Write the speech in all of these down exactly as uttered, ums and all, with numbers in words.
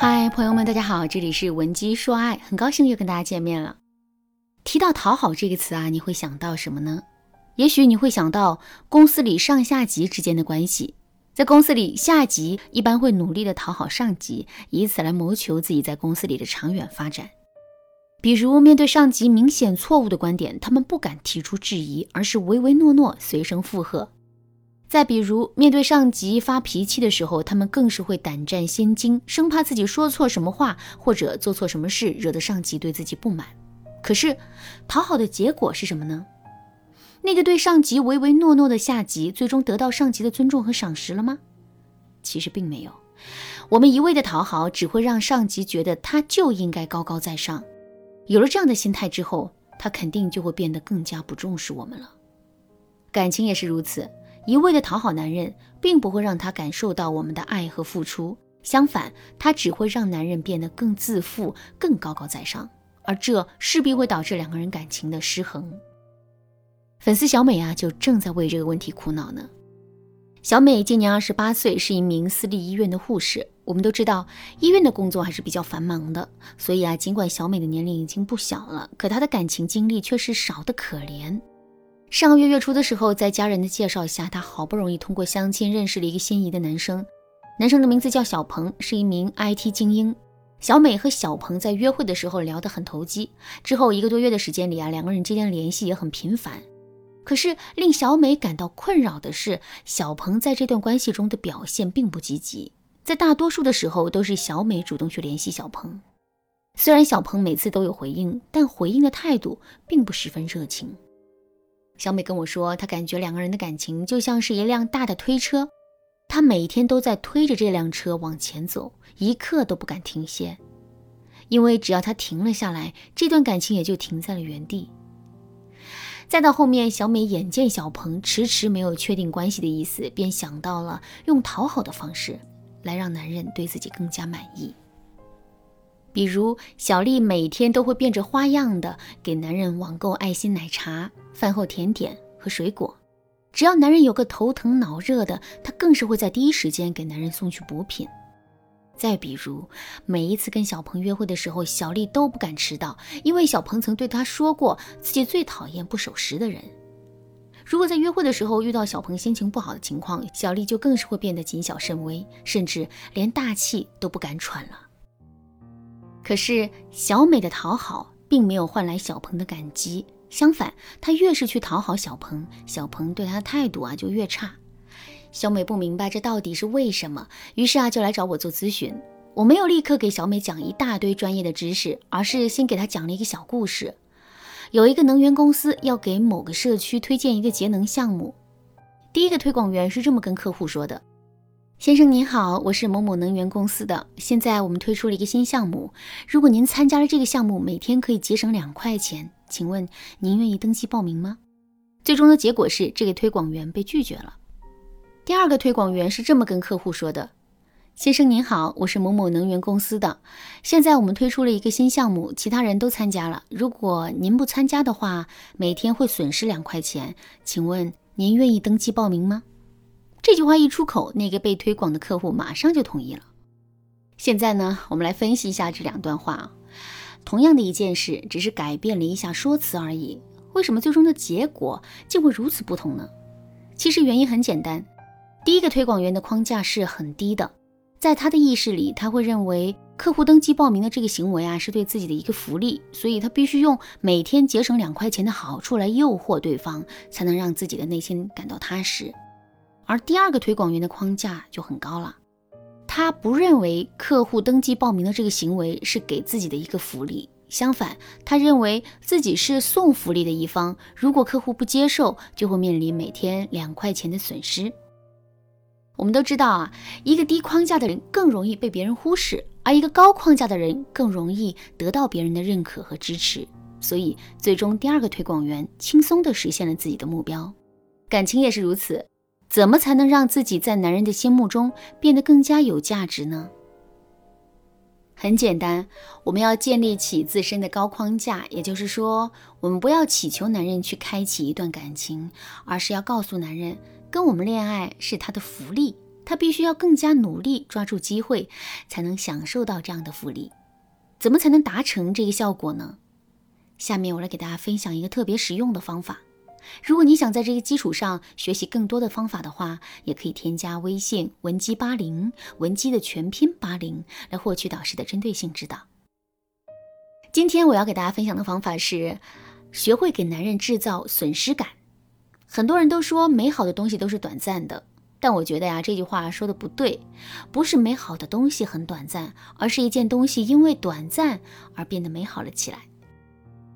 嗨，朋友们，大家好，这里是文姬说爱，很高兴又跟大家见面了。提到讨好这个词啊，你会想到什么呢？也许你会想到公司里上下级之间的关系，在公司里，下级一般会努力的讨好上级，以此来谋求自己在公司里的长远发展。比如面对上级明显错误的观点，他们不敢提出质疑，而是唯唯诺诺，随声附和。再比如面对上级发脾气的时候，他们更是会胆战心惊，生怕自己说错什么话或者做错什么事，惹得上级对自己不满。可是讨好的结果是什么呢？那个对上级唯唯诺诺的下级，最终得到上级的尊重和赏识了吗？其实并没有。我们一味的讨好，只会让上级觉得他就应该高高在上。有了这样的心态之后，他肯定就会变得更加不重视我们了。感情也是如此，一味的讨好男人，并不会让他感受到我们的爱和付出，相反，他只会让男人变得更自负，更高高在上，而这势必会导致两个人感情的失衡。粉丝小美啊，就正在为这个问题苦恼呢。小美今年二十八岁，是一名私立医院的护士。我们都知道，医院的工作还是比较繁忙的，所以啊，尽管小美的年龄已经不小了，可她的感情经历却是少得可怜。上个月月初的时候，在家人的介绍下，她好不容易通过相亲认识了一个心仪的男生，男生的名字叫小鹏，是一名 I T 精英。小美和小鹏在约会的时候聊得很投机，之后一个多月的时间里啊，两个人之间的联系也很频繁。可是令小美感到困扰的是，小鹏在这段关系中的表现并不积极，在大多数的时候都是小美主动去联系小鹏。虽然小鹏每次都有回应，但回应的态度并不十分热情。小美跟我说，她感觉两个人的感情就像是一辆大的推车，她每天都在推着这辆车往前走，一刻都不敢停歇。因为只要她停了下来，这段感情也就停在了原地。再到后面，小美眼见小鹏迟迟没有确定关系的意思，便想到了用讨好的方式来让男人对自己更加满意。比如小丽每天都会变着花样的给男人网购爱心奶茶、饭后甜点和水果，只要男人有个头疼脑热的，她更是会在第一时间给男人送去补品。再比如每一次跟小鹏约会的时候，小丽都不敢迟到，因为小鹏曾对她说过自己最讨厌不守时的人。如果在约会的时候遇到小鹏心情不好的情况，小丽就更是会变得谨小慎微，甚至连大气都不敢喘了。可是小美的讨好并没有换来小鹏的感激，相反，她越是去讨好小鹏，小鹏对她的态度啊就越差。小美不明白这到底是为什么，于是啊就来找我做咨询。我没有立刻给小美讲一大堆专业的知识，而是先给她讲了一个小故事。有一个能源公司要给某个社区推荐一个节能项目，第一个推广员是这么跟客户说的：先生您好，我是某某能源公司的，现在我们推出了一个新项目，如果您参加了这个项目，每天可以节省两块钱，请问您愿意登记报名吗？最终的结果是这个推广员被拒绝了。第二个推广员是这么跟客户说的：先生您好，我是某某能源公司的，现在我们推出了一个新项目，其他人都参加了，如果您不参加的话，每天会损失两块钱，请问您愿意登记报名吗？这句话一出口，那个被推广的客户马上就同意了。现在呢，我们来分析一下这两段话。同样的一件事，只是改变了一下说辞而已，为什么最终的结果竟会如此不同呢？其实原因很简单，第一个推广员的框架是很低的，在他的意识里，他会认为客户登记报名的这个行为啊，是对自己的一个福利，所以他必须用每天节省两块钱的好处来诱惑对方，才能让自己的内心感到踏实。而第二个推广员的框架就很高了，他不认为客户登记报名的这个行为是给自己的一个福利，相反，他认为自己是送福利的一方，如果客户不接受，就会面临每天两块钱的损失。我们都知道啊，一个低框架的人更容易被别人忽视，而一个高框架的人更容易得到别人的认可和支持，所以最终第二个推广员轻松地实现了自己的目标。感情也是如此，怎么才能让自己在男人的心目中变得更加有价值呢？很简单，我们要建立起自身的高框架，也就是说，我们不要祈求男人去开启一段感情，而是要告诉男人，跟我们恋爱是他的福利，他必须要更加努力抓住机会，才能享受到这样的福利。怎么才能达成这个效果呢？下面我来给大家分享一个特别实用的方法。如果你想在这个基础上学习更多的方法的话，也可以添加微信文姬八零，文姬的全拼八零，来获取导师的针对性指导。今天我要给大家分享的方法是学会给男人制造损失感。很多人都说美好的东西都是短暂的，但我觉得呀，这句话说的不对，不是美好的东西很短暂，而是一件东西因为短暂而变得美好了起来。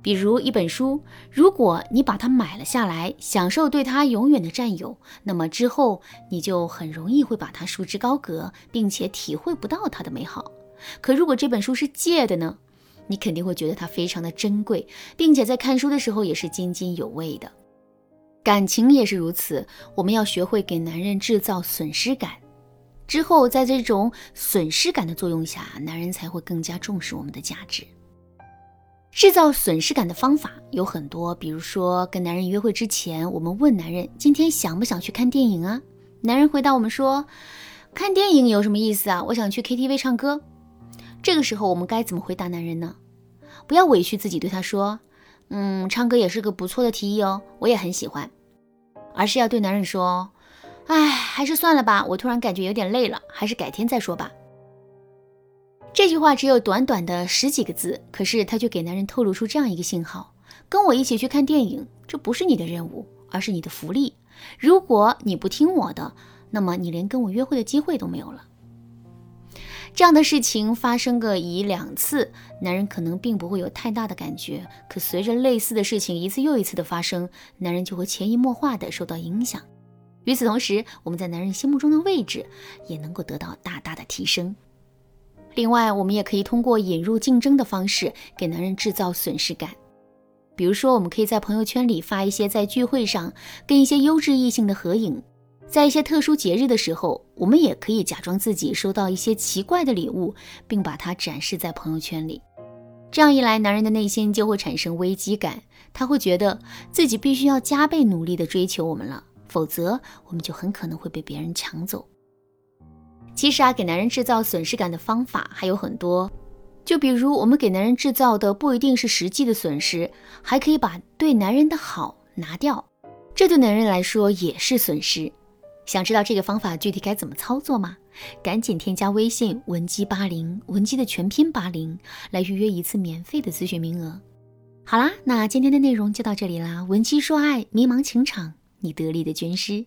比如一本书，如果你把它买了下来，享受对它永远的占有，那么之后你就很容易会把它束之高阁，并且体会不到它的美好。可如果这本书是借的呢，你肯定会觉得它非常的珍贵，并且在看书的时候也是津津有味的。感情也是如此，我们要学会给男人制造损失感，之后在这种损失感的作用下，男人才会更加重视我们的价值。制造损失感的方法有很多，比如说跟男人约会之前，我们问男人今天想不想去看电影啊？男人回答我们说，看电影有什么意思啊？我想去 K T V 唱歌。这个时候我们该怎么回答男人呢？不要委屈自己，对他说，嗯，唱歌也是个不错的提议哦，我也很喜欢。而是要对男人说，哎，还是算了吧，我突然感觉有点累了，还是改天再说吧。这句话只有短短的十几个字，可是它却给男人透露出这样一个信号，跟我一起去看电影，这不是你的任务，而是你的福利。如果你不听我的，那么你连跟我约会的机会都没有了。这样的事情发生个一两次，男人可能并不会有太大的感觉，可随着类似的事情一次又一次的发生，男人就会潜移默化的受到影响。与此同时，我们在男人心目中的位置也能够得到大大的提升。另外，我们也可以通过引入竞争的方式给男人制造损失感。比如说，我们可以在朋友圈里发一些在聚会上跟一些优质异性的合影，在一些特殊节日的时候，我们也可以假装自己收到一些奇怪的礼物，并把它展示在朋友圈里。这样一来，男人的内心就会产生危机感，他会觉得自己必须要加倍努力地追求我们了，否则我们就很可能会被别人抢走。其实啊，给男人制造损失感的方法还有很多，就比如我们给男人制造的不一定是实际的损失，还可以把对男人的好拿掉，这对男人来说也是损失。想知道这个方法具体该怎么操作吗？赶紧添加微信文姬八零，文姬的全拼八零，来预约一次免费的咨询名额。好啦，那今天的内容就到这里啦，文姬说爱，迷茫情场，你得力的军师。